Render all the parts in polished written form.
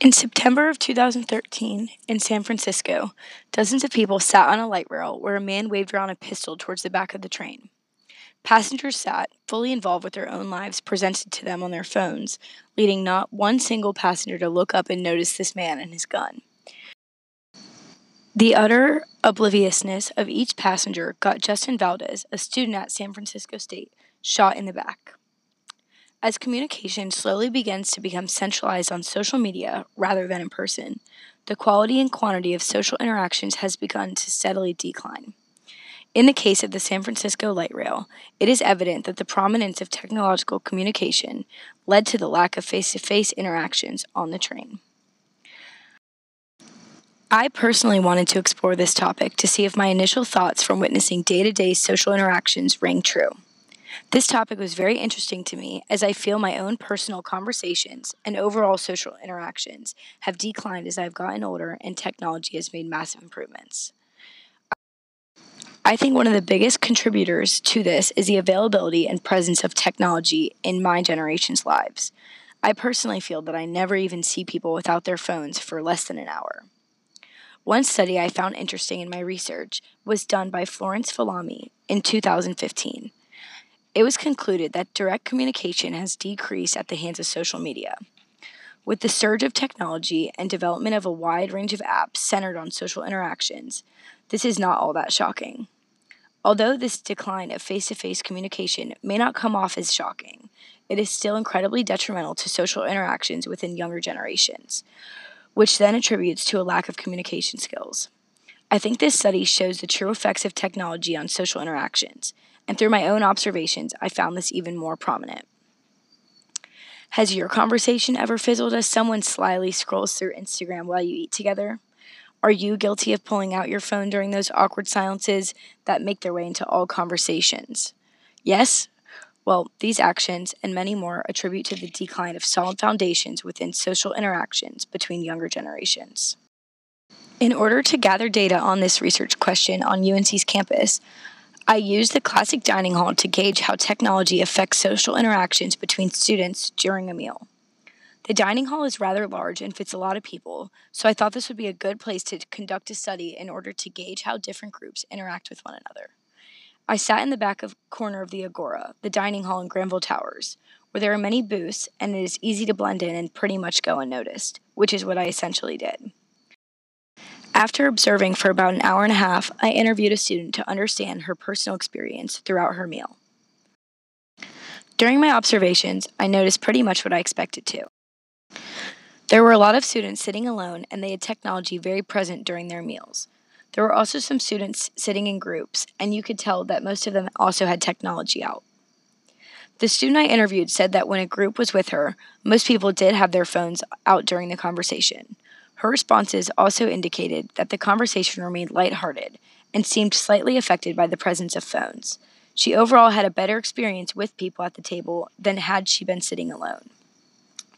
In September of 2013, in San Francisco, dozens of people sat on a light rail where a man waved around a pistol towards the back of the train. Passengers sat, fully involved with their own lives presented to them on their phones, leading not one single passenger to look up and notice this man and his gun. The utter obliviousness of each passenger got Justin Valdez, a student at San Francisco State, shot in the back. As communication slowly begins to become centralized on social media rather than in person, the quality and quantity of social interactions has begun to steadily decline. In the case of the San Francisco light rail, it is evident that the prominence of technological communication led to the lack of face-to-face interactions on the train. I personally wanted to explore this topic to see if my initial thoughts from witnessing day-to-day social interactions rang true. This topic was very interesting to me, as I feel my own personal conversations and overall social interactions have declined as I've gotten older and technology has made massive improvements. I think one of the biggest contributors to this is the availability and presence of technology in my generation's lives. I personally feel that I never even see people without their phones for less than an hour. One study I found interesting in my research was done by Florence Falami in 2015. It was concluded that direct communication has decreased at the hands of social media. With the surge of technology and development of a wide range of apps centered on social interactions, this is not all that shocking. Although this decline of face-to-face communication may not come off as shocking, it is still incredibly detrimental to social interactions within younger generations, which then attributes to a lack of communication skills. I think this study shows the true effects of technology on social interactions, and through my own observations, I found this even more prominent. Has your conversation ever fizzled as someone slyly scrolls through Instagram while you eat together? Are you guilty of pulling out your phone during those awkward silences that make their way into all conversations? Yes? Well, these actions and many more attribute to the decline of solid foundations within social interactions between younger generations. In order to gather data on this research question on UNC's campus, I used the classic dining hall to gauge how technology affects social interactions between students during a meal. The dining hall is rather large and fits a lot of people, so I thought this would be a good place to conduct a study in order to gauge how different groups interact with one another. I sat in the corner of the Agora, the dining hall in Granville Towers, where there are many booths and it is easy to blend in and pretty much go unnoticed, which is what I essentially did. After observing for about an hour and a half, I interviewed a student to understand her personal experience throughout her meal. During my observations, I noticed pretty much what I expected to. There were a lot of students sitting alone, and they had technology very present during their meals. There were also some students sitting in groups, and you could tell that most of them also had technology out. The student I interviewed said that when a group was with her, most people did have their phones out during the conversation. Her responses also indicated that the conversation remained lighthearted and seemed slightly affected by the presence of phones. She overall had a better experience with people at the table than had she been sitting alone.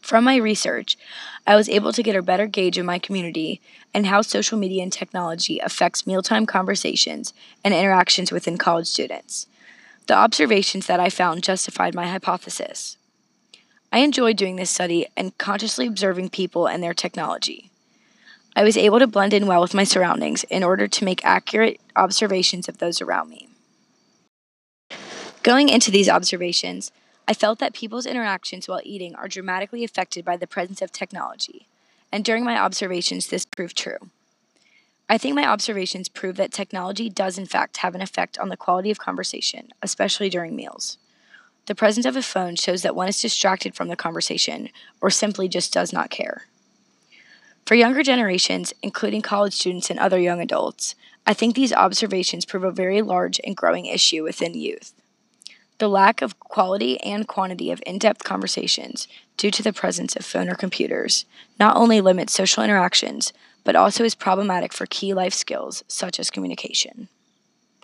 From my research, I was able to get a better gauge of my community and how social media and technology affects mealtime conversations and interactions within college students. The observations that I found justified my hypothesis. I enjoyed doing this study and consciously observing people and their technology. I was able to blend in well with my surroundings in order to make accurate observations of those around me. Going into these observations, I felt that people's interactions while eating are dramatically affected by the presence of technology, and during my observations this proved true. I think my observations prove that technology does in fact have an effect on the quality of conversation, especially during meals. The presence of a phone shows that one is distracted from the conversation or simply just does not care. For younger generations, including college students and other young adults, I think these observations prove a very large and growing issue within youth. The lack of quality and quantity of in-depth conversations due to the presence of phone or computers not only limits social interactions, but also is problematic for key life skills such as communication.